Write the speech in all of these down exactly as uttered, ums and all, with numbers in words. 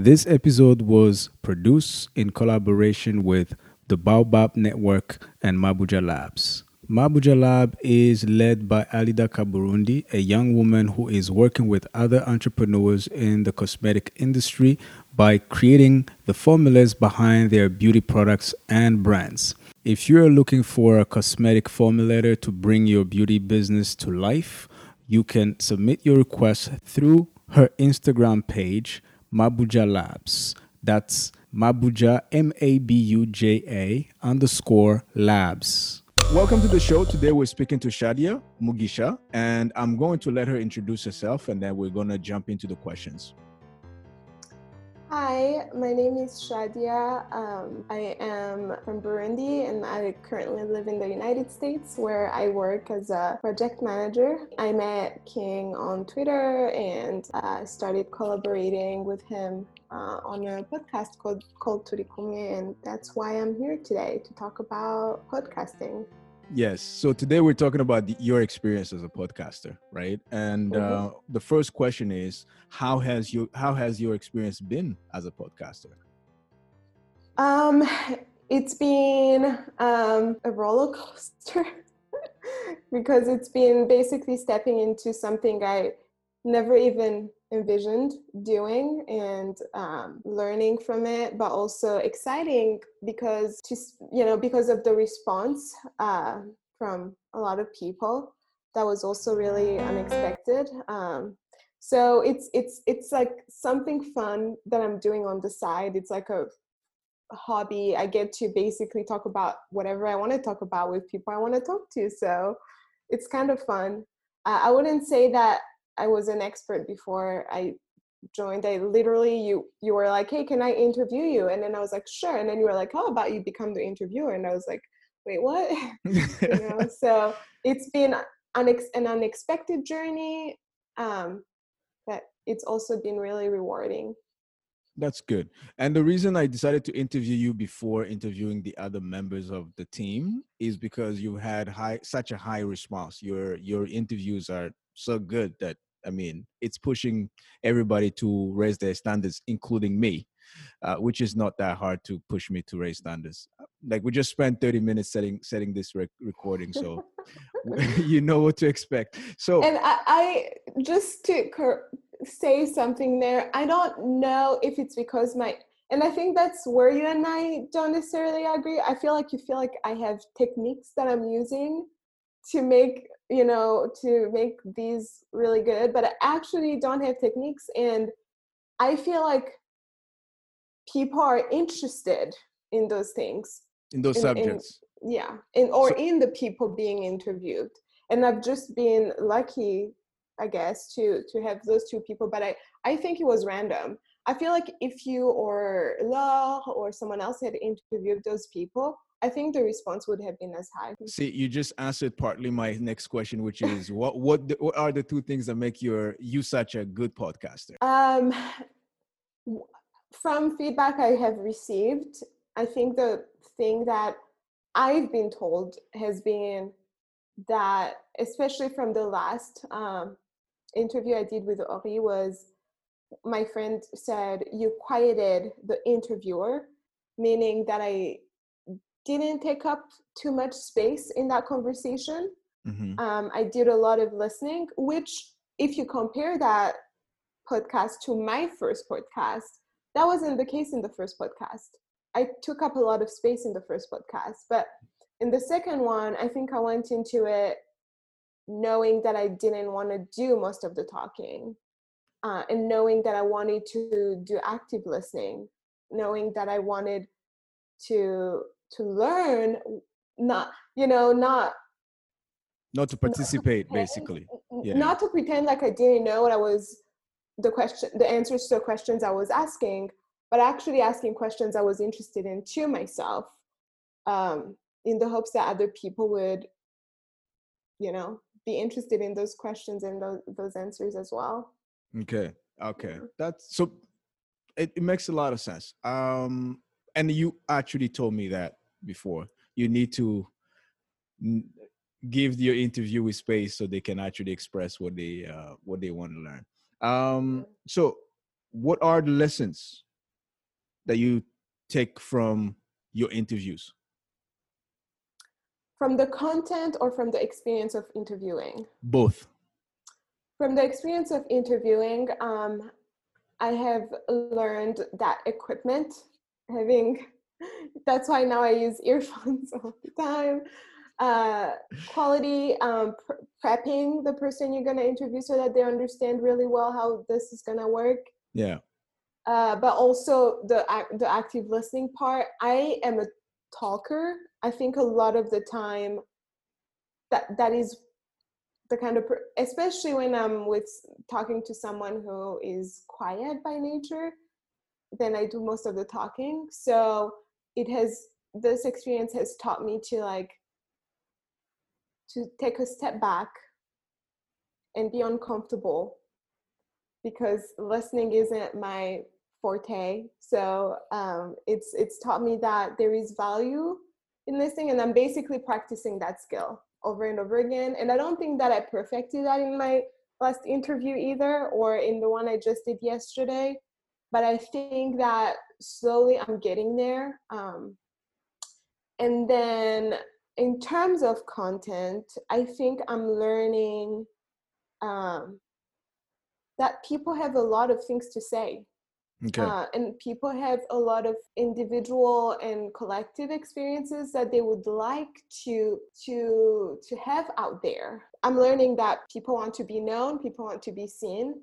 This episode was produced in collaboration with the Baobab Network and Mabuja Labs. Mabuja Lab is led by Alida Kaburundi, a young woman who is working with other entrepreneurs in the cosmetic industry by creating the formulas behind their beauty products and brands. If you're looking for a cosmetic formulator to bring your beauty business to life, you can submit your request through her Instagram page, Mabuja Labs. That's Mabuja, M A B U J A underscore labs. Welcome to the show. Today we're speaking to Chadia Mugisha, and I'm going to let her introduce herself, and then we're going to jump into the questions. Hi, my name is Chadia. Um, I am from Burundi, and I currently live in the United States, where I work as a project manager. I met King on Twitter and uh, started collaborating with him uh, on a podcast called, called Turikumwe, and that's why I'm here today to talk about podcasting. Yes. So today we're talking about the, your experience as a podcaster, right? And mm-hmm. uh, the first question is, how has you how has your experience been as a podcaster? Um, it's been um, a roller coaster because it's been basically stepping into something I never even envisioned doing and um, learning from it, but also exciting because to, you know, because of the response uh, from a lot of people that was also really unexpected. Um, so it's it's it's like something fun that I'm doing on the side. It's like a hobby. I get to basically talk about whatever I want to talk about with people I want to talk to. So it's kind of fun. Uh, I wouldn't say that I was an expert before I joined. I literally, you you were like, hey, can I interview you? And then I was like, sure. And then you were like, how about you become the interviewer? And I was like, wait, what? You know? So it's been unex- an unexpected journey, um, but it's also been really rewarding. That's good. And the reason I decided to interview you before interviewing the other members of the team is because you had high, such a high response. Your your interviews are so good that, I mean, it's pushing everybody to raise their standards, including me, uh, which is not that hard to push me to raise standards. Like, we just spent thirty minutes setting setting this rec- recording, so you know what to expect. So, and I, I just to cor- say something there. I don't know if it's because my, and I think that's where you and I don't necessarily agree. I feel like you feel like I have techniques that I'm using to make, you know, to make these really good, but I actually don't have techniques. And I feel like people are interested in those things. In those in, subjects. In, yeah. And or so, in the people being interviewed. And I've just been lucky, I guess, to, to have those two people, but I, I think it was random. I feel like if you or Laure or someone else had interviewed those people, I think the response would have been as high. See, you just answered partly my next question, which is what what, the, what are the two things that make your you such a good podcaster? Um, from feedback I have received, I think the thing that I've been told has been that, especially from the last um, interview I did with Ori, was my friend said, you quieted the interviewer, meaning that I didn't take up too much space in that conversation. Mm-hmm. Um, I did a lot of listening, which if you compare that podcast to my first podcast, that wasn't the case in the first podcast. I took up a lot of space in the first podcast, but in the second one, I think I went into it knowing that I didn't want to do most of the talking, uh, and knowing that I wanted to do active listening, knowing that I wanted to to learn, not, you know, not... Not to participate, not to pretend, basically. Yeah. Not to pretend like I didn't know what I was, the question, the answers to the questions I was asking, but actually asking questions I was interested in to myself, um, in the hopes that other people would, you know, be interested in those questions and those, those answers as well. Okay. Okay. Yeah. That's, so it, it makes a lot of sense. Um, and you actually told me that before. You need to n- give your interviewee space so they can actually express what they uh, what they want to learn. Um, so what are the lessons that you take from your interviews? From the content or from the experience of interviewing? Both. From the experience of interviewing, um, I have learned that equipment, having, that's why now I use earphones all the time. Uh, quality, um, pr- prepping the person you're going to interview so that they understand really well how this is going to work. Yeah. Uh, but also the the active listening part. I am a talker. I think a lot of the time that that is the kind of, per- especially when I'm with talking to someone who is quiet by nature, then I do most of the talking. So it has, this experience has taught me to like, to take a step back and be uncomfortable, because listening isn't my forte. So um, it's it's taught me that there is value in listening, and I'm basically practicing that skill over and over again. And I don't think that I perfected that in my last interview either, or in the one I just did yesterday. But I think that slowly I'm getting there. Um, and then in terms of content, I think I'm learning um, that people have a lot of things to say. Okay. Uh, and people have a lot of individual and collective experiences that they would like to to to have out there. I'm learning that people want to be known, people want to be seen,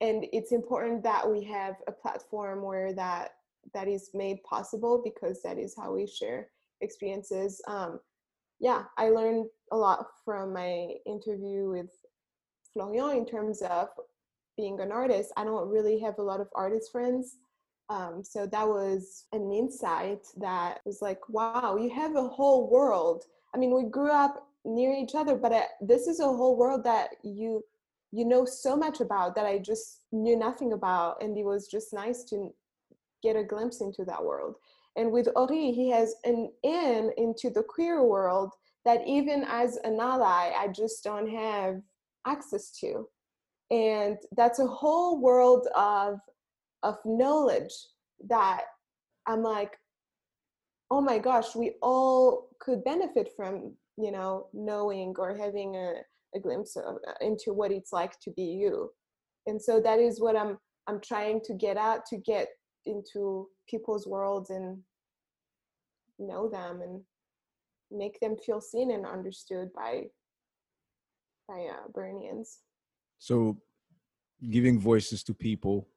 and it's important that we have a platform where that that is made possible, because that is how we share experiences. Um, yeah, I learned a lot from my interview with Florian in terms of being an artist. I don't really have a lot of artist friends. Um, so that was an insight that was like, wow, you have a whole world. I mean, we grew up near each other, but I, this is a whole world that you you know so much about that I just knew nothing about. And it was just nice to get a glimpse into that world. And with Ori, he has an in into the queer world that even as an ally, I just don't have access to. And that's a whole world of of knowledge that I'm like, oh my gosh, we all could benefit from, you know, knowing or having a, a glimpse of, into what it's like to be you. And so that is what I'm I'm trying to get at, to get into people's worlds and know them and make them feel seen and understood by by uh, Bernians. So giving voices to people,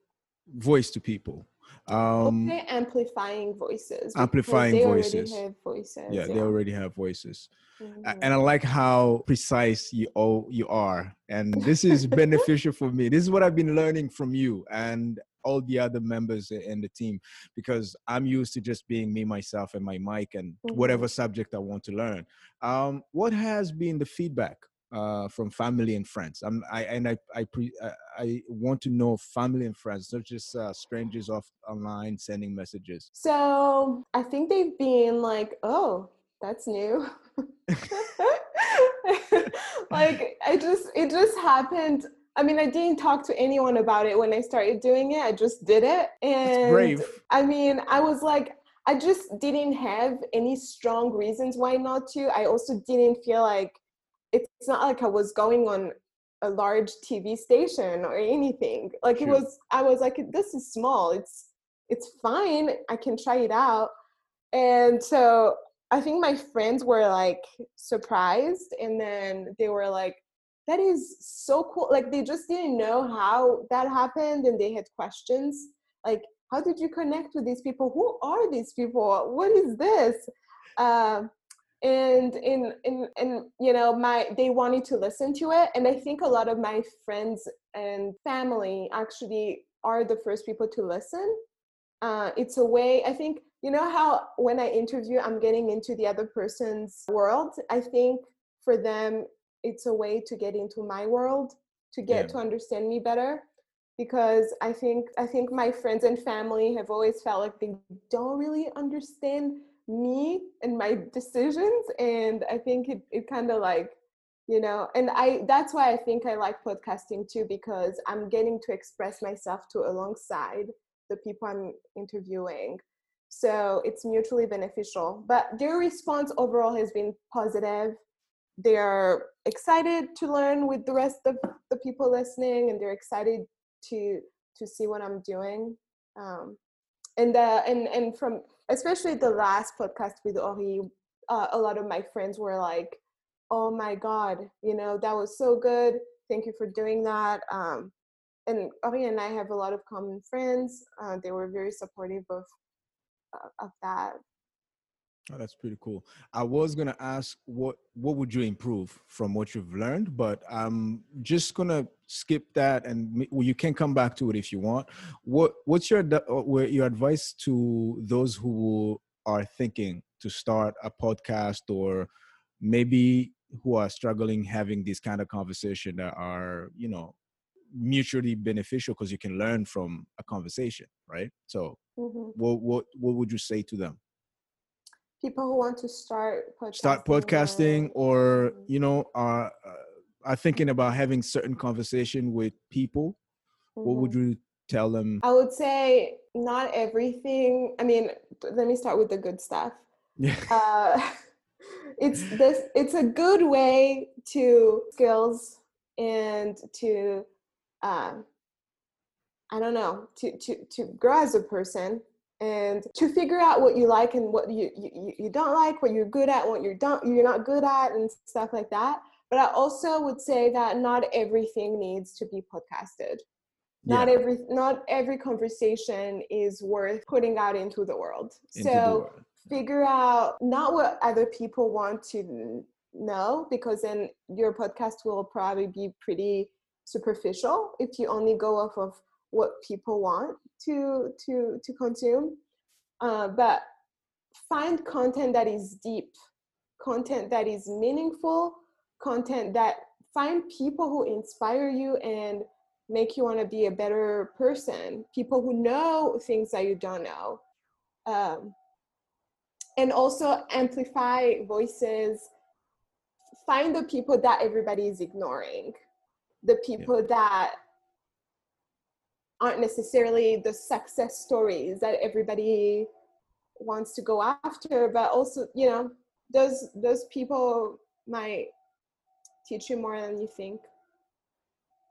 voice to people. Um, okay, amplifying voices. Amplifying they voices. Already have voices. Yeah, yeah, they already have voices. Mm-hmm. And I like how precise you all you are. And this is beneficial for me. This is what I've been learning from you and all the other members in the team, because I'm used to just being me, myself, and my mic and mm-hmm. whatever subject I want to learn. Um, what has been the feedback Uh, from family and friends? I'm, I and I I, pre, I I want to know family and friends, not just uh, strangers off online sending messages. So I think they've been like, "Oh, that's new." Like I just it just happened. I mean, I didn't talk to anyone about it when I started doing it. I just did it, and that's brave. I mean, I was like, I just didn't have any strong reasons why not to. I also didn't feel like. It's not like I was going on a large T V station or anything. Like sure. It was, I was like, this is small. It's, it's fine. I can try it out. And so I think my friends were like surprised. And then they were like, that is so cool. Like they just didn't know how that happened. And they had questions. Like, how did you connect with these people? Who are these people? What is this? Uh, And in in and you know my they wanted to listen to it, and I think a lot of my friends and family actually are the first people to listen. Uh, it's a way, I think, you know how when I interview I'm getting into the other person's world. I think for them it's a way to get into my world, to get yeah. to understand me better, because I think I think my friends and family have always felt like they don't really understand me and my decisions. And I think it, it kind of like, you know, and I, that's why I think I like podcasting too, because I'm getting to express myself to alongside the people I'm interviewing. So it's mutually beneficial. But their response overall has been positive. They're excited to learn with the rest of the people listening, and they're excited to to see what I'm doing. Um, and uh, and and from especially the last podcast with Ori, uh, a lot of my friends were like, "Oh my God, you know, that was so good. Thank you for doing that." Um, and Ori and I have a lot of common friends. Uh, they were very supportive of of that. Oh, that's pretty cool. I was going to ask what, what would you improve from what you've learned, but I'm just going to skip that, and well, you can come back to it if you want. What, what's your, your advice to those who are thinking to start a podcast, or maybe who are struggling having this kind of conversation that are, you know, mutually beneficial because you can learn from a conversation, right? So mm-hmm. what, what, what would you say to them? People who want to start podcasting, start podcasting or, you know, are, are thinking about having certain conversation with people. Mm-hmm. What would you tell them? I would say not everything. I mean, let me start with the good stuff. Yeah. Uh, it's this, it's a good way to skills and to, uh, I don't know, to, to, to grow as a person. And to figure out what you like and what you, you, you don't like, what you're good at, what you're don't, you're not good at, and stuff like that. But I also would say that not everything needs to be podcasted. Yeah. Not every not every conversation is worth putting out into the world. Into so the world. Figure out not what other people want to know, because then your podcast will probably be pretty superficial if you only go off of what people want to to to consume, uh, but find content that is deep, content that is meaningful, content that find people who inspire you and make you want to be a better person, people who know things that you don't know, um, and also amplify voices. Find the people that everybody is ignoring, the people yeah. that aren't necessarily the success stories that everybody wants to go after, but also, you know, those those people might teach you more than you think.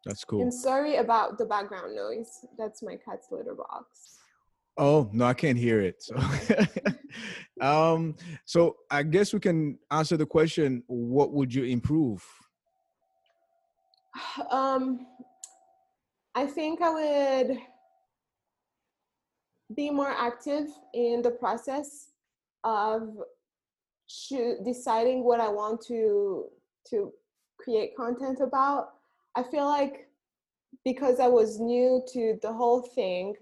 That's cool. And sorry about the background noise. That's my cat's litter box. Oh no, I can't hear it. So, um, so I guess we can answer the question: what would you improve? Um. I think I would be more active in the process of cho- deciding what I want to to create content about. I feel like because I was new to the whole thing,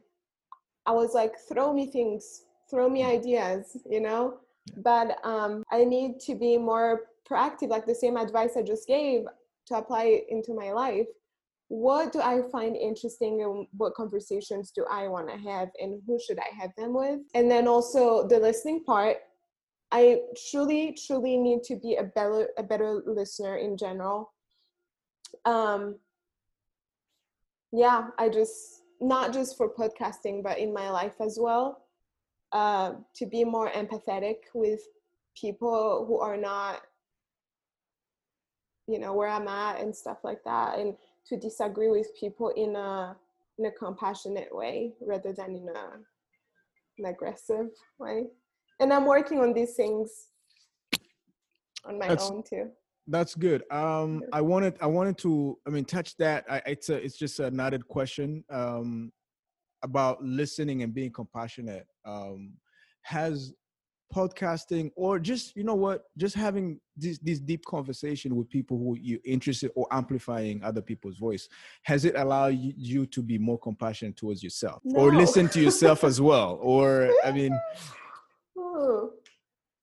I was like, throw me things, throw me ideas, you know? But um, I need to be more proactive, like the same advice I just gave, to apply it into my life. What do I find interesting, and what conversations do I want to have, and who should I have them with? And then also the listening part, I truly, truly need to be a better, a better listener in general. Um, yeah, I just, not just for podcasting, but in my life as well, uh, to be more empathetic with people who are not, you know, where I'm at and stuff like that. And to disagree with people in a in a compassionate way rather than in a an aggressive way. And I'm working on these things on my that's, own too. That's good. Um, I wanted I wanted to I mean touch that. I, it's a it's just a knotted question um, about listening and being compassionate. Um, has podcasting, or just, you know what, just having this this deep conversation with people who you're interested, or amplifying other people's voice, has it allowed you to be more compassionate towards yourself? No. Or listen to yourself as well? Or I mean Ooh.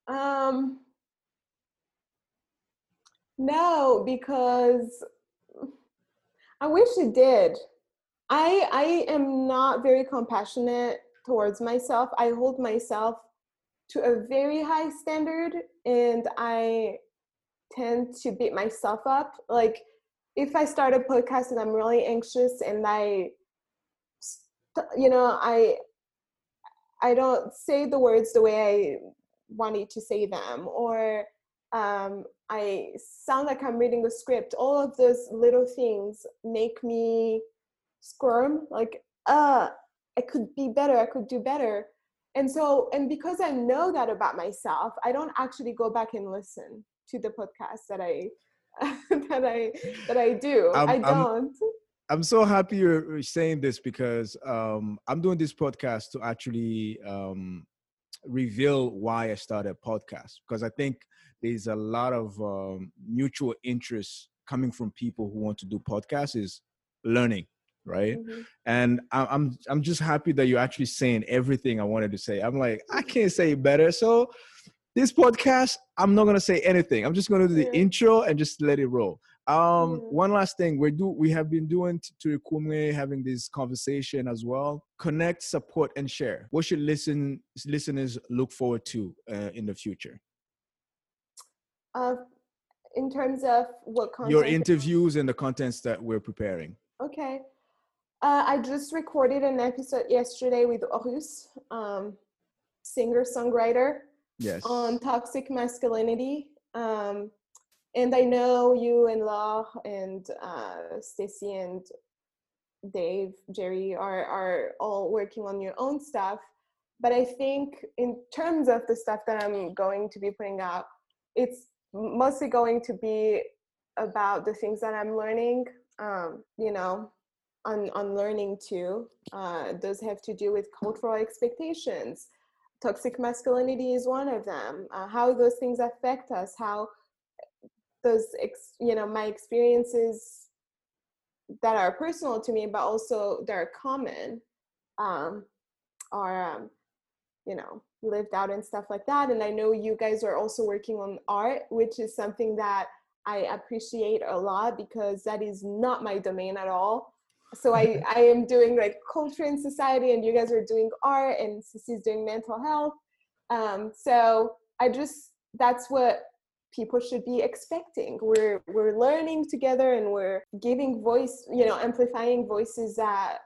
um no, because I wish it did. I I am not very compassionate towards myself. I hold myself to a very high standard, and I tend to beat myself up. Like if I start a podcast and I'm really anxious and I you know, I, I don't say the words the way I wanted to say them, or um, I sound like I'm reading a script. All of those little things make me squirm, like, uh, I could be better, I could do better. And so, and because I know that about myself, I don't actually go back and listen to the podcast that I, that I, that I do. I'm, I don't. I'm, I'm so happy you're saying this, because um, I'm doing this podcast to actually um, reveal why I started a podcast, because I think there's a lot of um, mutual interest coming from people who want to do podcasts is learning. Right. Mm-hmm. And I'm, I'm just happy that you're actually saying everything I wanted to say. I'm like, I can't say it better. So this podcast, I'm not going to say anything. I'm just going to do the yeah. intro and just let it roll. Um, mm-hmm. One last thing we do, we have been doing Turikumwe, having this conversation as well. Connect, support, and share. What should listen, listeners look forward to uh, in the future? Uh, in terms of what content? Your interviews and the contents that we're preparing. Okay. Uh, I just recorded an episode yesterday with Horus, um, singer-songwriter, yes. on toxic masculinity. Um, and I know you and Laure and uh, Stacey and Dave, Jerry, are, are all working on your own stuff. But I think in terms of the stuff that I'm going to be putting out, it's mostly going to be about the things that I'm learning, um, you know, on on learning too. Uh, those have to do with cultural expectations. Toxic masculinity is one of them. Uh, how those things affect us, how those, ex, you know, my experiences that are personal to me, but also that are common, um, are, um, you know, lived out and stuff like that. And I know you guys are also working on art, which is something that I appreciate a lot, because that is not my domain at all. So I, I am doing like culture and society, and you guys are doing art, and Ceci's doing mental health. Um, so I just, that's what people should be expecting. We're, we're learning together, and we're giving voice, you know, amplifying voices that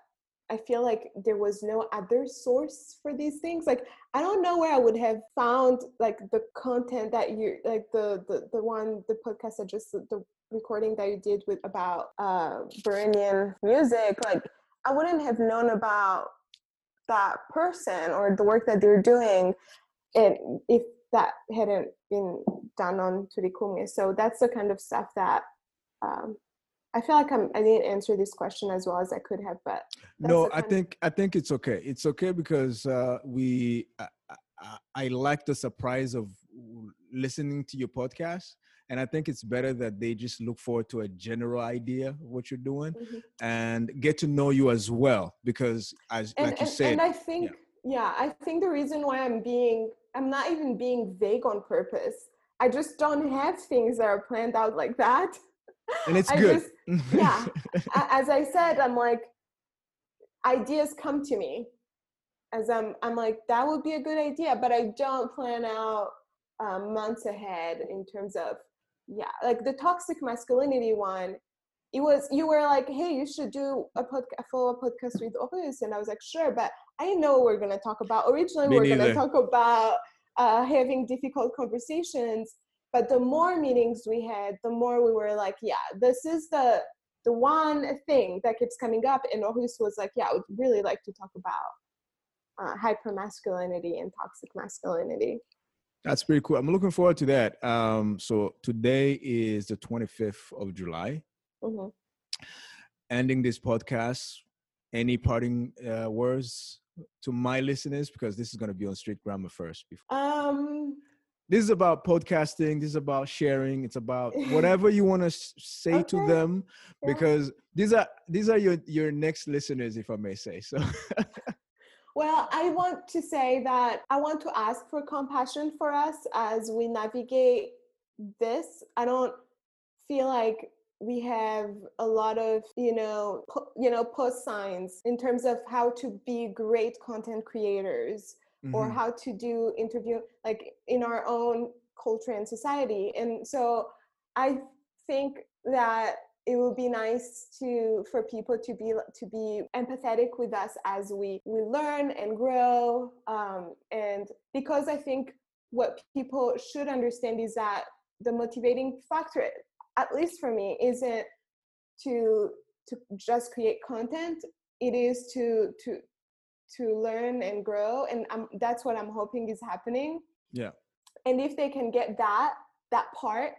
I feel like there was no other source for these things. Like, I don't know where I would have found like the content that you, like the, the, the one, the podcast that just, the, recording that you did with about uh Burundian music, like I wouldn't have known about that person or the work that they're doing, and if that hadn't been done on Turikumwe. So that's the kind of stuff that um I feel like I'm, I didn't answer this question as well as I could have, but no, I think I think it's okay. It's okay because uh we I, I, I like the surprise of listening to your podcast. And I think it's better that they just look forward to a general idea of what you're doing, mm-hmm. and get to know you as well. Because as and, like and, you said, and I think, yeah. yeah, I think the reason why I'm being, I'm not even being vague on purpose. I just don't have things that are planned out like that. And it's I good. Just, yeah. As I said, I'm like, ideas come to me as I'm, I'm like, that would be a good idea, but I don't plan out um, months ahead in terms of, yeah, like the toxic masculinity one, it was, you were like, hey, you should do a, podca- a follow-up podcast with Horus. And I was like, sure, but I didn't know what we're going to talk about. Originally, we we're going to talk about uh, having difficult conversations. But the more meetings we had, the more we were like, yeah, this is the the one thing that keeps coming up. And Horus was like, yeah, I would really like to talk about uh, hyper-masculinity and toxic masculinity. That's pretty cool. I'm looking forward to that. Um, so today is the twenty-fifth of July. Mm-hmm. Ending this podcast, any parting uh, words to my listeners? Because this is going to be on Street Grammar first. Before. Um, this is about podcasting. This is about sharing. It's about whatever you want to say okay. to them, yeah. because these are these are your, your next listeners, if I may say so. Well, I want to say that I want to ask for compassion for us as we navigate this. I don't feel like we have a lot of, you know, po- you know, post signs in terms of how to be great content creators, mm-hmm. or how to do interview, like in our own culture and society. And so I think that it would be nice to for people to be to be empathetic with us as we we learn and grow. Um, and because I think what people should understand is that the motivating factor, at least for me, isn't to to just create content. It is to to to learn and grow, and I'm, that's what I'm hoping is happening. Yeah. And if they can get that that part,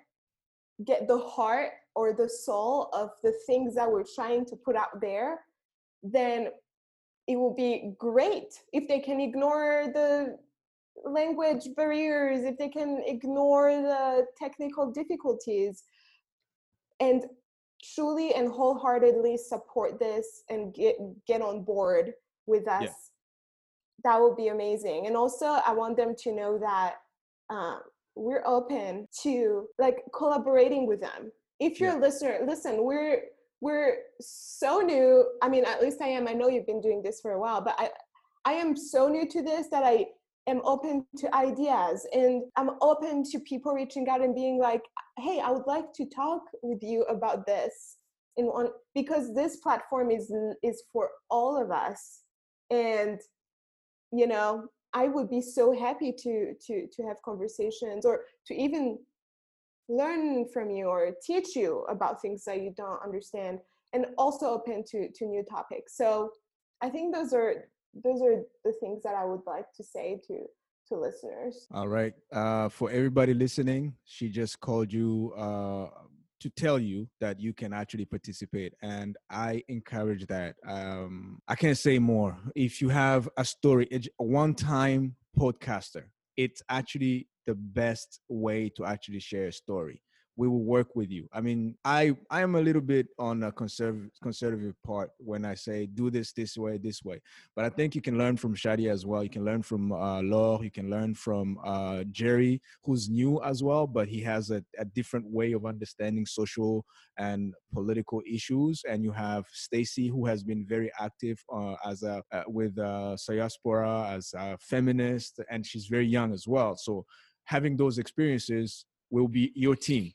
get the heart or the soul of the things that we're trying to put out there, then it will be great. If they can ignore the language barriers, if they can ignore the technical difficulties, and truly and wholeheartedly support this and get get on board with us, yeah. that would be amazing. And also, I want them to know that um, we're open to like collaborating with them. If you're yeah. a listener, listen, we're we're so new. I mean, at least I am. I know you've been doing this for a while, but I I am so new to this that I am open to ideas, and I'm open to people reaching out and being like, hey, I would like to talk with you about this. And on, because this platform is is for all of us. And, you know, I would be so happy to to to have conversations or to even learn from you or teach you about things that you don't understand, and also open to to new topics. So I think those are those are the things that I would like to say to to listeners. All right. Uh, for everybody listening, she just called you uh, to tell you that you can actually participate. And I encourage that. Um, I can't say more. If you have a story, a one-time podcaster, it's actually the best way to actually share a story. We will work with you. I mean, I I am a little bit on a conservative conservative part when I say do this this way, this way. But I think you can learn from Chadia as well. You can learn from uh, Laure. You can learn from uh, Jerry, who's new as well, but he has a, a different way of understanding social and political issues. And you have Stacey, who has been very active uh, as a uh, with uh, Sayaspora as a feminist, and she's very young as well. So having those experiences will be your team.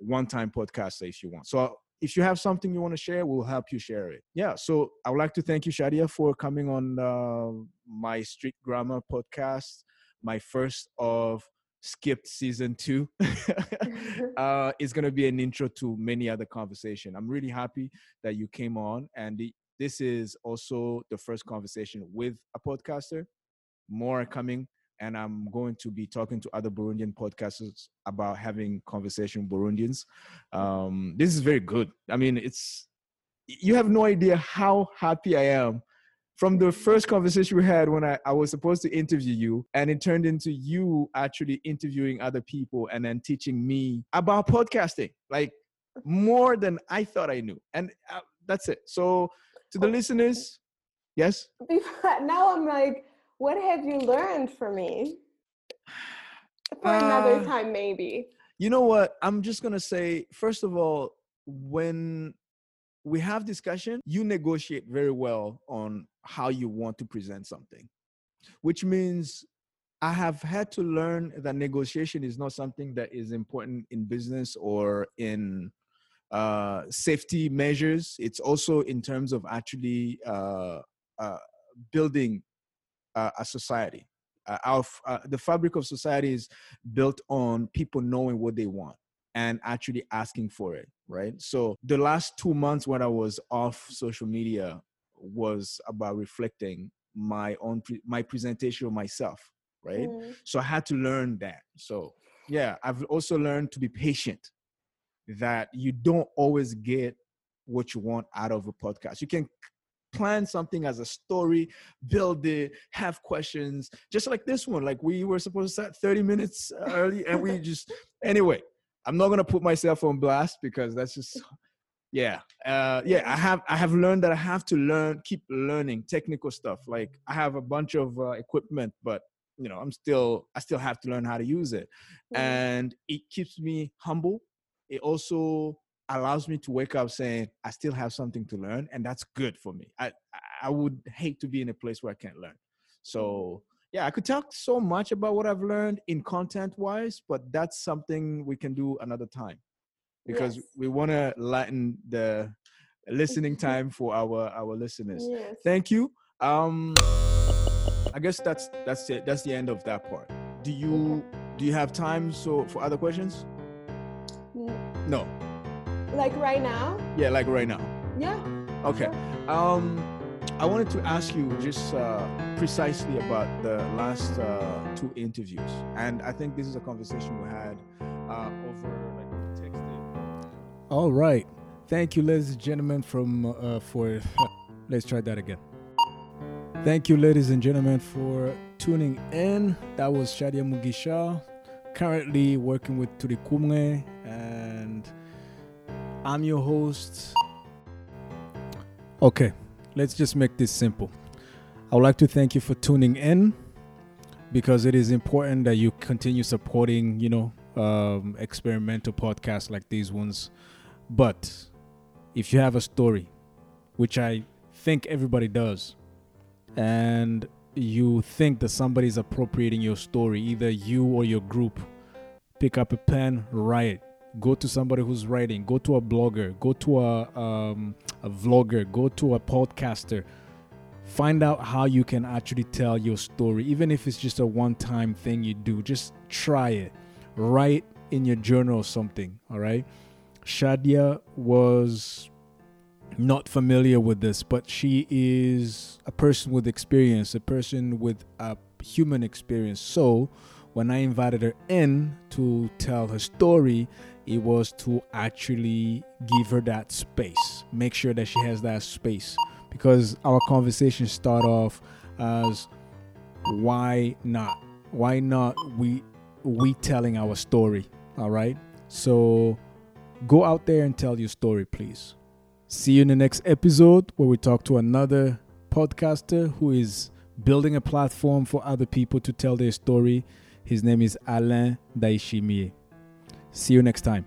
One-time podcaster if you want. So if you have something you want to share, we'll help you share it. Yeah. So I would like to thank you, Chadia, for coming on uh, my Street Grammar podcast, my first of skipped season two. uh, it's going to be an intro to many other conversations. I'm really happy that you came on. And the, this is also the first conversation with a podcaster. More are coming. And I'm going to be talking to other Burundian podcasters about having conversation with Burundians. Um, this is very good. I mean, it's, you have no idea how happy I am. From the first conversation we had when I, I was supposed to interview you, and it turned into you actually interviewing other people and then teaching me about podcasting, like more than I thought I knew. And uh, that's it. So to the listeners, yes? Now I'm like, what have you learned from me? For uh, another time, maybe. You know what? I'm just going to say, first of all, when we have discussion, you negotiate very well on how you want to present something, which means I have had to learn that negotiation is not something that is important in business or in uh, safety measures. It's also in terms of actually uh, uh, building Uh, a society. Uh, our uh, the fabric of society is built on people knowing what they want and actually asking for it, right? So the last two months when I was off social media was about reflecting my own pre- my presentation of myself, right? Mm. So I had to learn that. So yeah, I've also learned to be patient, that you don't always get what you want out of a podcast. You can plan something as a story, build it, have questions, just like this one. Like we were supposed to start thirty minutes early and we just, anyway, I'm not going to put myself on blast because that's just, yeah. Uh, yeah, I have I have learned that I have to learn, keep learning technical stuff. Like I have a bunch of uh, equipment, but you know, I'm still, I still have to learn how to use it. And it keeps me humble. It also allows me to wake up saying I still have something to learn, and that's good for me. I I would hate to be in a place where I can't learn. So yeah, I could talk so much about what I've learned in content wise, but that's something we can do another time. because yes. we want to lighten the listening time for our our listeners. Yes. Thank you. Um, I guess that's that's it. That's the end of that part. Do you okay. do you have time so for other questions? No. Like right now? Yeah, like right now. Yeah. Okay. Sure. Um, I wanted to ask you just uh, precisely about the last uh, two interviews, and I think this is a conversation we had uh, over like texting. All right. Thank you, ladies and gentlemen, from uh, for. Let's try that again. Thank you, ladies and gentlemen, for tuning in. That was Chadia Mugisha, currently working with Turikumwe, and I'm your host. Okay, let's just make this simple. I would like to thank you for tuning in, because it is important that you continue supporting, you know, um, experimental podcasts like these ones. But if you have a story, which I think everybody does, and you think that somebody's appropriating your story, either you or your group, pick up a pen, write. Go to somebody who's writing. Go to a blogger. Go to a, um, a vlogger. Go to a podcaster. Find out how you can actually tell your story, even if it's just a one-time thing you do. Just try it. Write in your journal or something, all right? Chadia was not familiar with this, but she is a person with experience, a person with a human experience. So when I invited her in to tell her story, it was to actually give her that space, make sure that she has that space, because our conversations start off as why not? Why not we we telling our story, all right? So go out there and tell your story, please. See you in the next episode, where we talk to another podcaster who is building a platform for other people to tell their story. His name is Alain Daishimi. See you next time.